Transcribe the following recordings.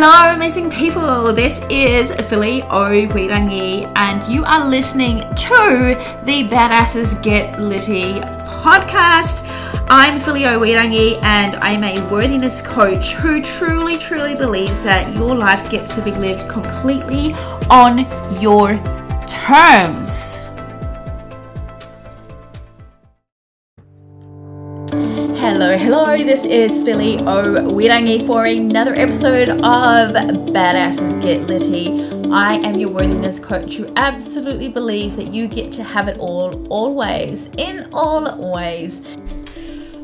Hello amazing people, this is Phillyo Weirangi and you are listening to the Badasses Get Litty podcast. I'm Phillyo Weirangi and I'm a worthiness coach who truly believes that your life gets to be lived completely on your terms. Hello, this is Phillyo Weirangi for another episode of Badasses Get Litty. I am your worthiness coach who absolutely believes that you get to have it all, always, in all ways.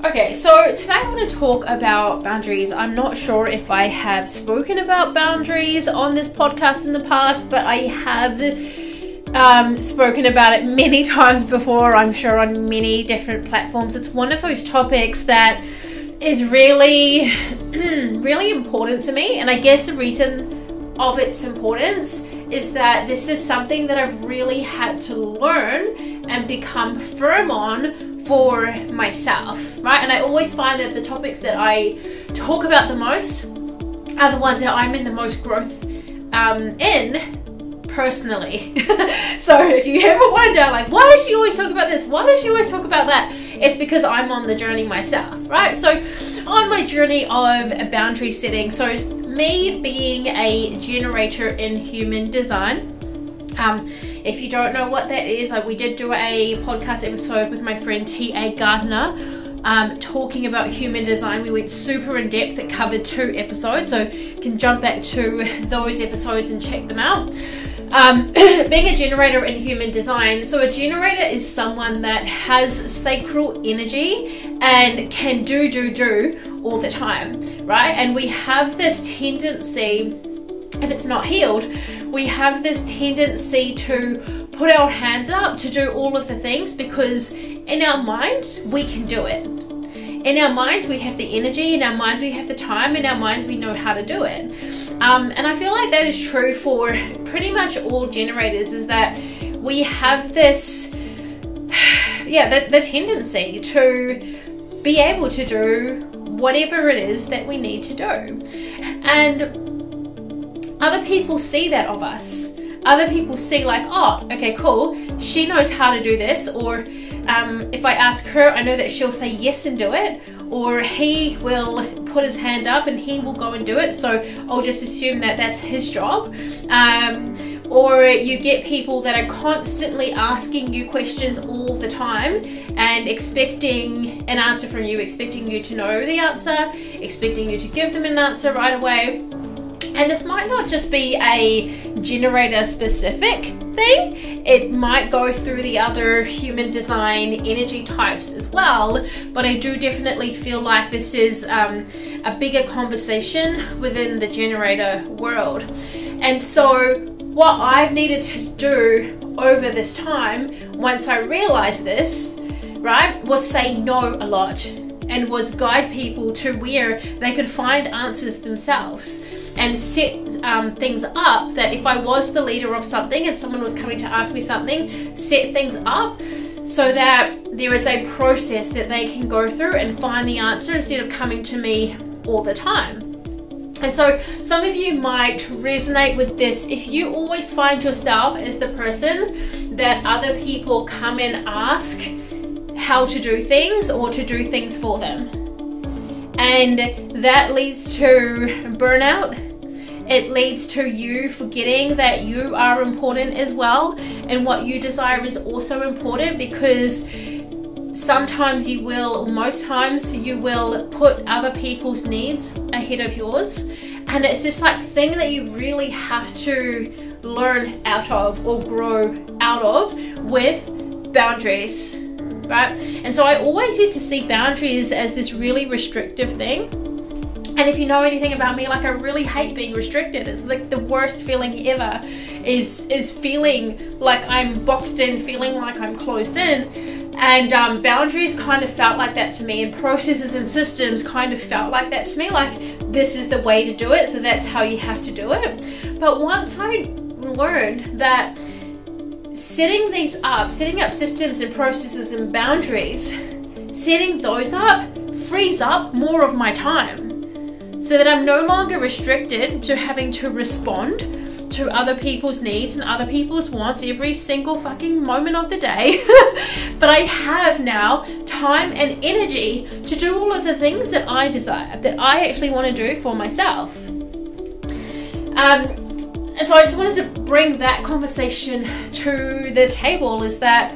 Okay, so today I want to talk about boundaries. I'm not sure if I have spoken about boundaries on this podcast in the past, but I have spoken about it many times before, I'm sure, on many different platforms. It's one of those topics that is really really important to me, and I guess the reason of its importance is that this is something that I've really had to learn and become firm on for myself, right? And I always find that the topics that I talk about the most are the ones that I'm in the most growth in personally. So if you ever wonder, like, why does she always talk about this? Why does she always talk about that? It's because I'm on the journey myself, right? So on my journey of boundary setting, so me being a generator in human design, if you don't know what that is, like, we did do a podcast episode with my friend T.A. Gardner talking about human design. We went super in depth. It covered 2 episodes, so you can jump back to those episodes and check them out. Being a generator in human design, so a generator is someone that has sacral energy and can do all the time, right? And we have this tendency, if it's not healed, we have this tendency to put our hands up to do all of the things because in our minds we can do it. In our minds we have the energy, in our minds we have the time, in our minds we know how to do it. And I feel like that is true for pretty much all generators, is that we have this, the tendency to be able to do whatever it is that we need to do. And other people see that of us. Other people see, like, oh, okay, cool, she knows how to do this, or if I ask her, I know that she'll say yes and do it, or he will put his hand up and he will go and do it, so I'll just assume that that's his job. Or you get people that are constantly asking you questions all the time and expecting an answer from you, expecting you to know the answer, expecting you to give them an answer right away. And this might not just be a generator specific thing, it might go through the other human design energy types as well, but I do definitely feel like this is a bigger conversation within the generator world. And so what I've needed to do over this time, once I realized this, right, was say no a lot, and was guide people to where they could find answers themselves and set things up that if I was the leader of something and someone was coming to ask me something, set things up so that there is a process that they can go through and find the answer instead of coming to me all the time. And so some of you might resonate with this. If you always find yourself as the person that other people come and ask how to do things or to do things for them, and that leads to burnout, it leads to you forgetting that you are important as well, and what you desire is also important, because sometimes you will, most times you will put other people's needs ahead of yours. And it's this, like, thing that you really have to learn out of or grow out of with boundaries, right? And so I always used to see boundaries as this really restrictive thing. And if you know anything about me, like, I really hate being restricted. It's like the worst feeling ever is feeling like I'm boxed in, feeling like I'm closed in. And boundaries kind of felt like that to me, and processes and systems kind of felt like that to me, like this is the way to do it, so that's how you have to do it. But once I learned that setting these up, setting up systems and processes and boundaries, setting those up frees up more of my time. so that I'm no longer restricted to having to respond to other people's needs and other people's wants every single fucking moment of the day. But I have now time and energy to do all of the things that I desire, that I actually want to do for myself. And so I just wanted to bring that conversation to the table, is that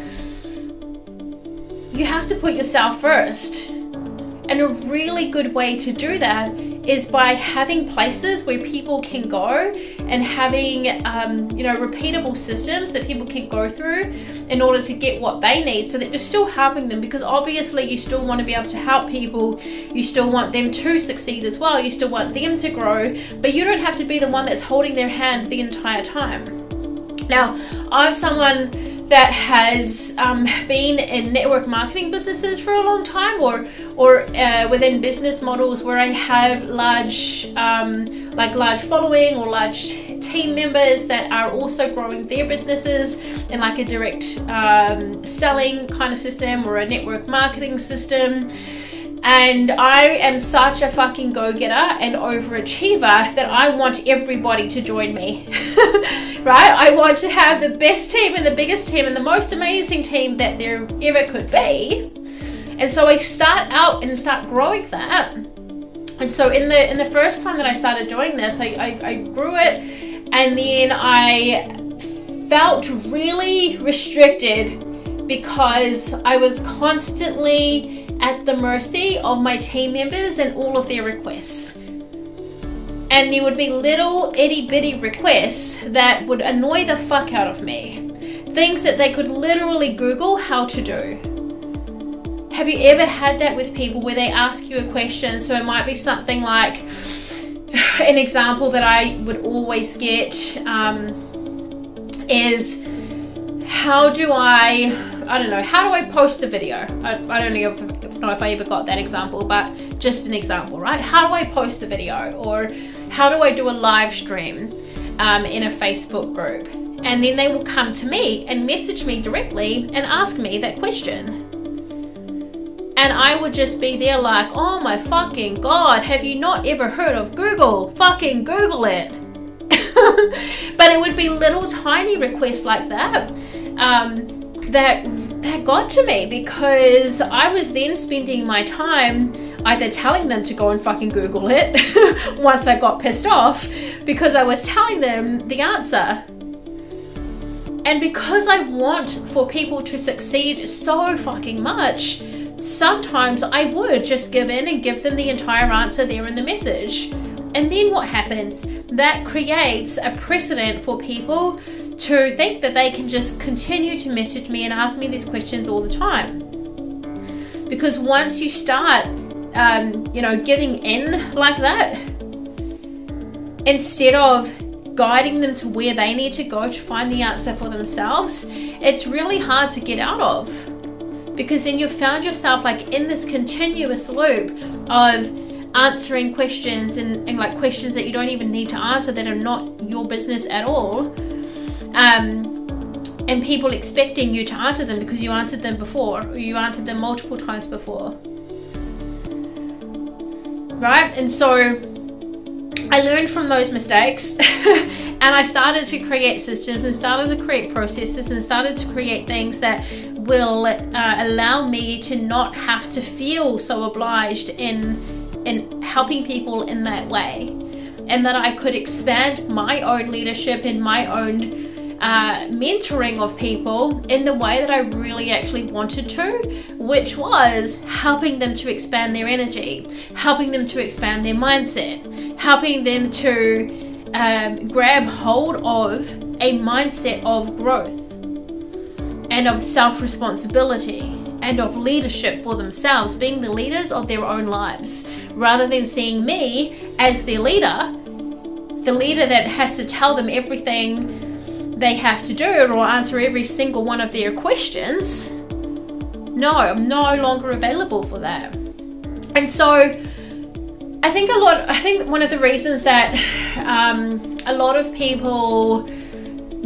you have to put yourself first. And a really good way to do that is by having places where people can go and having, repeatable systems that people can go through in order to get what they need, so that you're still helping them, because obviously you still want to be able to help people. You still want them to succeed as well. You still want them to grow, but you don't have to be the one that's holding their hand the entire time. Now, I'm someone that has been in network marketing businesses for a long time, or within business models where I have large following or large team members that are also growing their businesses in like a direct selling kind of system or a network marketing system. And I am such a fucking go-getter and overachiever that I want everybody to join me, right? I want to have the best team and the biggest team and the most amazing team that there ever could be. And so I start out and start growing that. And so in the first time that I started doing this, I grew it, and then I felt really restricted because I was constantly at the mercy of my team members and all of their requests. And there would be little itty bitty requests that would annoy the fuck out of me. Things that they could literally Google how to do. Have you ever had that with people where they ask you a question? So it might be something like, an example that I would always get is, how do I post a video? I don't know if I ever got that example, but just an example, right? How do I post a video? Or how do I do a live stream in a Facebook group? And then they will come to me and message me directly and ask me that question. And I would just be there like, oh my fucking God, have you not ever heard of Google? Fucking Google it. But it would be little tiny requests like that that got to me, because I was then spending my time either telling them to go and fucking Google it once I got pissed off because I was telling them the answer. And because I want for people to succeed so fucking much, sometimes I would just give in and give them the entire answer there in the message. And then what happens? That creates a precedent for people to think that they can just continue to message me and ask me these questions all the time. Because once you start, giving in like that, instead of guiding them to where they need to go to find the answer for themselves, it's really hard to get out of. Because then you've found yourself like in this continuous loop of answering questions and like questions that you don't even need to answer, that are not your business at all. And people expecting you to answer them because you answered them before, or you answered them multiple times before, right? And so I learned from those mistakes and I started to create systems and started to create processes and started to create things that will allow me to not have to feel so obliged in helping people in that way, and that I could expand my own leadership and my own mentoring of people in the way that I really actually wanted to, which was helping them to expand their energy, helping them to expand their mindset, helping them to grab hold of a mindset of growth and of self-responsibility and of leadership for themselves, being the leaders of their own lives, rather than seeing me as their leader, the leader that has to tell them everything they have to do or answer every single one of their questions. No, I'm no longer available for that. And so I think one of the reasons that a lot of people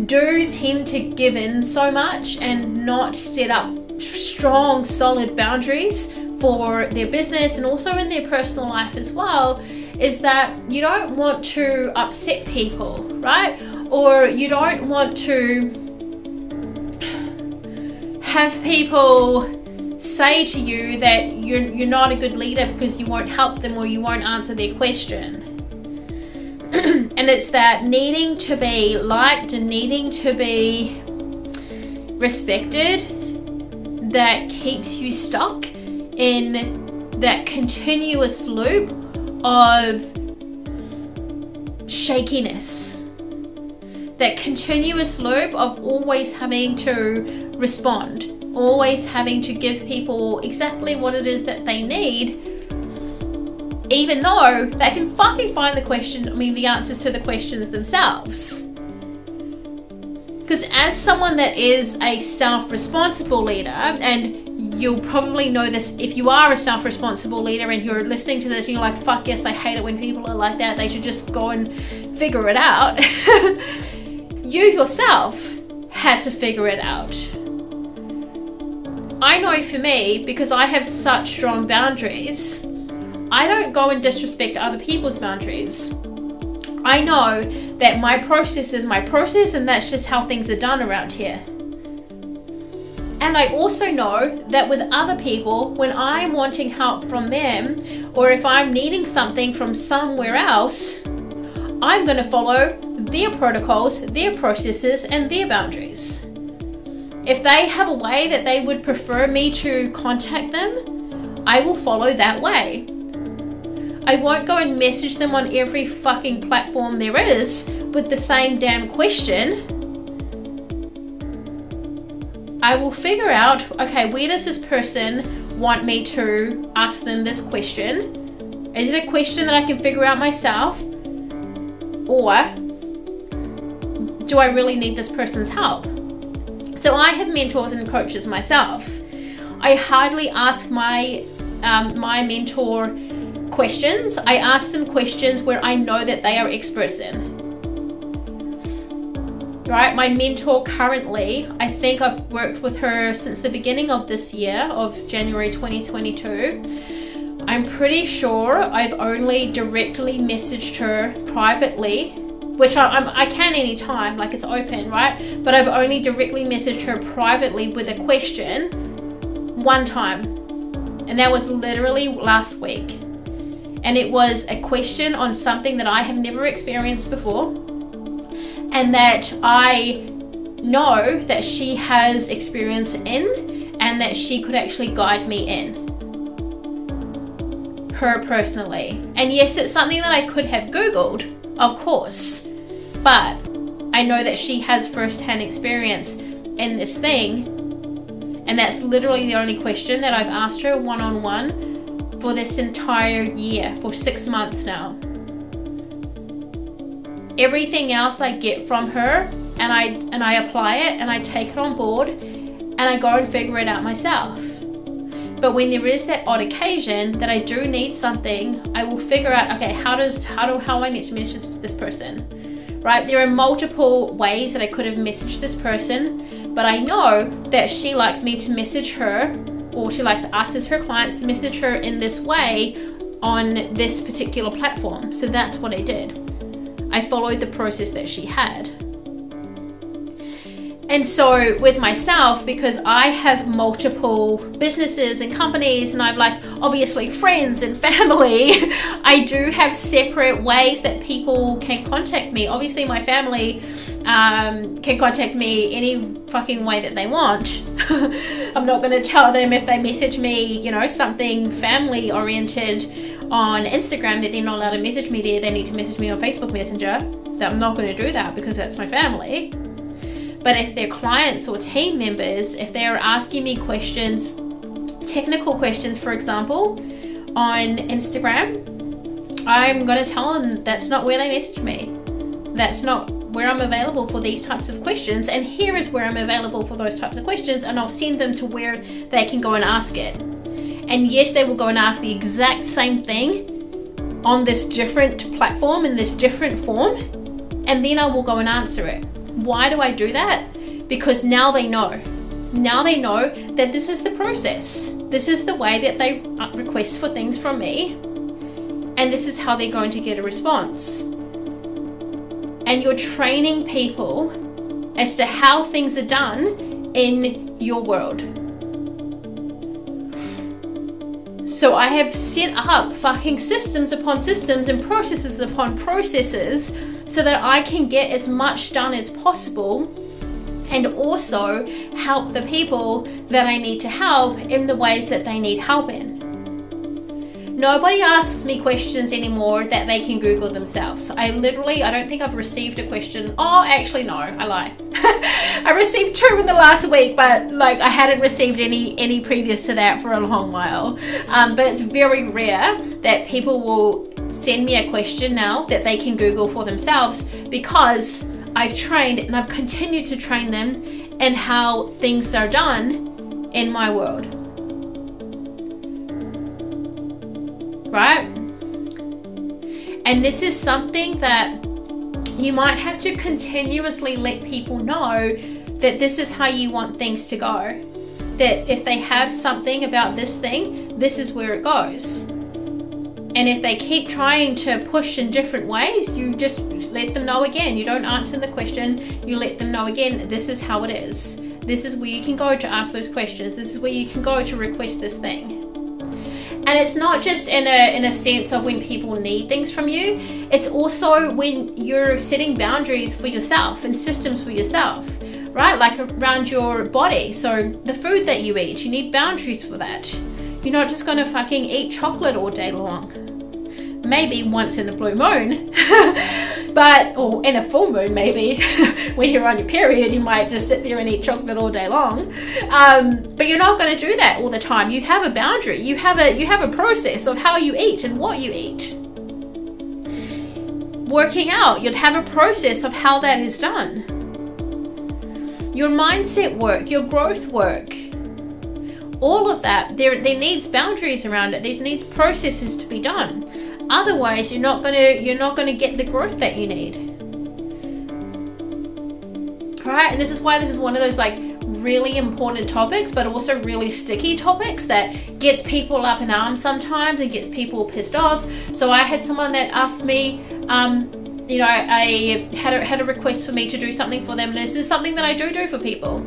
do tend to give in so much and not set up strong, solid boundaries for their business and also in their personal life as well, is that you don't want to upset people, right? Or you don't want to have people say to you that you're not a good leader because you won't help them or you won't answer their question. And it's that needing to be liked and needing to be respected that keeps you stuck in that continuous loop of shakiness, that continuous loop of always having to respond, always having to give people exactly what it is that they need, even though they can fucking find the answers to the questions themselves. Because as someone that is a self-responsible leader, and you'll probably know this if you are a self-responsible leader and you're listening to this and you're like, fuck yes, I hate it when people are like that, they should just go and figure it out. You yourself had to figure it out. I know for me, because I have such strong boundaries, I don't go and disrespect other people's boundaries. I know that my process is my process, and that's just how things are done around here. And I also know that with other people, when I'm wanting help from them, or if I'm needing something from somewhere else, I'm going to follow their protocols, their processes, and their boundaries. If they have a way that they would prefer me to contact them, I will follow that way. I won't go and message them on every fucking platform there is with the same damn question. I will figure out, okay, where does this person want me to ask them this question? Is it a question that I can figure out myself? Or do I really need this person's help? So I have mentors and coaches myself. I hardly ask my my mentor questions. I ask them questions where I know that they are experts in. Right? My mentor currently, I think I've worked with her since the beginning of this year, of January 2022. I'm pretty sure I've only directly messaged her privately, which I can anytime, like it's open, right? But I've only directly messaged her privately with a question one time. And that was literally last week. And it was a question on something that I have never experienced before. And that I know that she has experience in and that she could actually guide me in. Her personally. And yes, it's something that I could have Googled, of course. But I know that she has first-hand experience in this thing, and that's literally the only question that I've asked her one-on-one for this entire year, for 6 months now. Everything else I get from her, and I apply it, and I take it on board, and I go and figure it out myself. But when there is that odd occasion that I do need something, I will figure out, okay, how do I need to message this person? Right, there are multiple ways that I could have messaged this person, but I know that she likes me to message her, or she likes us as her clients to message her in this way on this particular platform. So that's what I did. I followed the process that she had. And so with myself, because I have multiple businesses and companies, and I've like obviously friends and family, I do have separate ways that people can contact me. Obviously my family can contact me any fucking way that they want. I'm not going to tell them if they message me, you know, something family oriented on Instagram that they're not allowed to message me there. They need to message me on Facebook Messenger. That I'm not going to do that because that's my family. But if they're clients or team members, if they're asking me questions, technical questions, for example, on Instagram, I'm going to tell them that's not where they message me. That's not where I'm available for these types of questions. And here is where I'm available for those types of questions. And I'll send them to where they can go and ask it. And yes, they will go and ask the exact same thing on this different platform, in this different form. And then I will go and answer it. Why do I do that? Because now they know. Now they know that this is the process. This is the way that they request for things from me, and this is how they're going to get a response. And you're training people as to how things are done in your world. So I have set up fucking systems upon systems and processes upon processes so that I can get as much done as possible and also help the people that I need to help in the ways that they need help in. Nobody asks me questions anymore that they can Google themselves. I don't think I've received a question. Oh, actually, no, I lie. I received two in the last week, but like I hadn't received any previous to that for a long while. But it's very rare that people will send me a question now that they can Google for themselves, because I've trained and I've continued to train them in how things are done in my world. Right? And this is something that you might have to continuously let people know, that this is how you want things to go. That if they have something about this thing, this is where it goes. And if they keep trying to push in different ways, you just let them know again. You don't answer the question, you let them know again, this is how it is. This is where you can go to ask those questions. This is where you can go to request this thing. And it's not just in a sense of when people need things from you. It's also when you're setting boundaries for yourself and systems for yourself, right? Like around your body. So the food that you eat, you need boundaries for that. You're not just gonna fucking eat chocolate all day long. Maybe once in a blue moon, but, or in a full moon maybe, when you're on your period, you might just sit there and eat chocolate all day long. But you're not gonna do that all the time. You have a boundary, you have a process of how you eat and what you eat. Working out, you'd have a process of how that is done. Your mindset work, your growth work, all of that, there needs boundaries around it. There needs processes to be done. Otherwise, you're not gonna get the growth that you need, right? And this is why this is one of those like really important topics, but also really sticky topics that gets people up in arms sometimes and gets people pissed off. So I had someone that asked me, you know, I had a request for me to do something for them, and this is something that I do for people.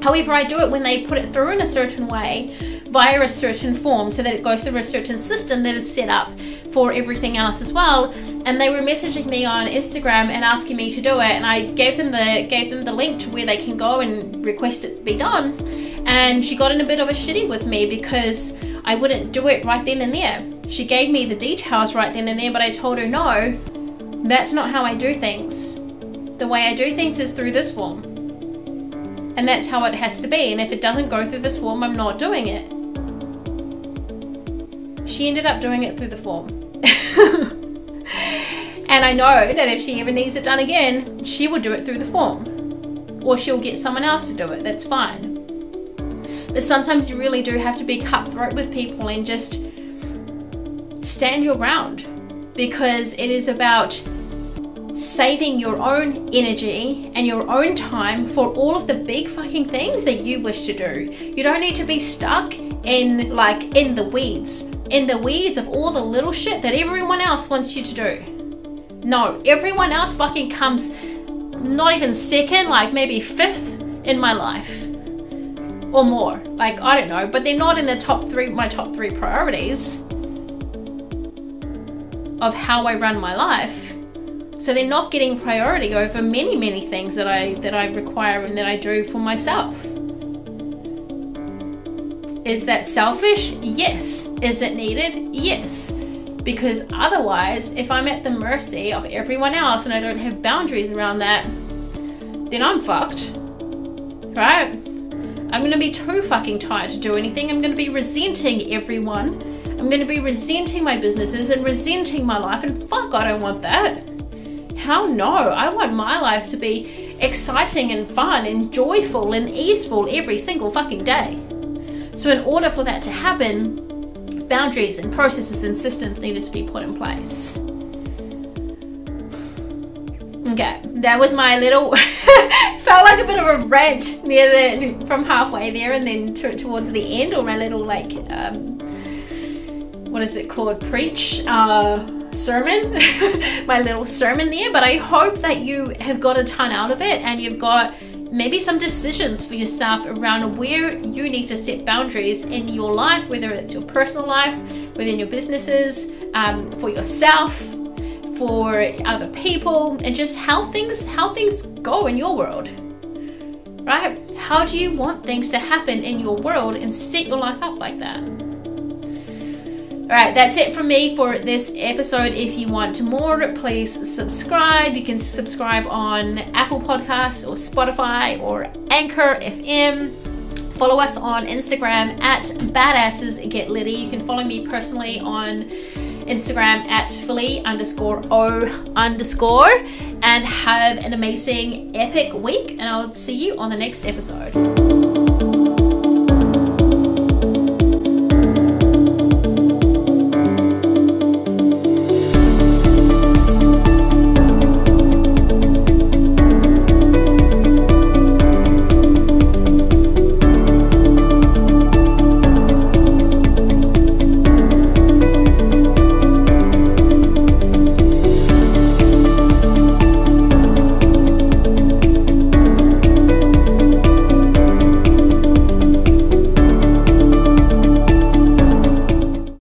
However, I do it when they put it through in a certain way, via a certain form, so that it goes through a certain system that is set up for everything else as well. And they were messaging me on Instagram and asking me to do it, and I gave them the link to where they can go and request it be done. And she got in a bit of a shitty with me because I wouldn't do it right then and there. She gave me the details right then and there, but I told her, no, that's not how I do things. The way I do things is through this form. And that's how it has to be. And if it doesn't go through this form, I'm not doing it. She ended up doing it through the form. And I know that if she ever needs it done again, she will do it through the form. Or she'll get someone else to do it. That's fine. But sometimes you really do have to be cutthroat with people and just stand your ground. Because it is about saving your own energy and your own time for all of the big fucking things that you wish to do. You don't need to be stuck in like in the weeds of all the little shit that everyone else wants you to do. No, everyone else fucking comes not even second, like maybe fifth in my life or more, like I don't know, but they're not in the top three priorities of how I run my life. So they're not getting priority over many, many things that I require and that I do for myself. Is that selfish? Yes. Is it needed? Yes. Because otherwise, if I'm at the mercy of everyone else and I don't have boundaries around that, then I'm fucked, right? I'm going to be too fucking tired to do anything. I'm going to be resenting everyone. I'm going to be resenting my businesses and resenting my life, and fuck, I don't want that. Hell no, I want my life to be exciting and fun and joyful and easeful every single fucking day. So in order for that to happen, boundaries and processes and systems needed to be put in place. communication gap. That was my little felt like a bit of a rant near the from halfway there and then towards the end, or my little like what is it called, preach sermon my little sermon there. But I hope that you have got a ton out of it and you've got maybe some decisions for yourself around where you need to set boundaries in your life, whether it's your personal life, within your businesses, for yourself, for other people, and just how things go in your world, right? How do you want things to happen in your world and set your life up like that? Alright, that's it from me for this episode. If you want more, please subscribe. You can subscribe on Apple Podcasts or Spotify or Anchor FM. Follow us on Instagram at Badasses Get Litty. You can follow me personally on Instagram at Phillyo_O_. And have an amazing, epic week. And I'll see you on the next episode.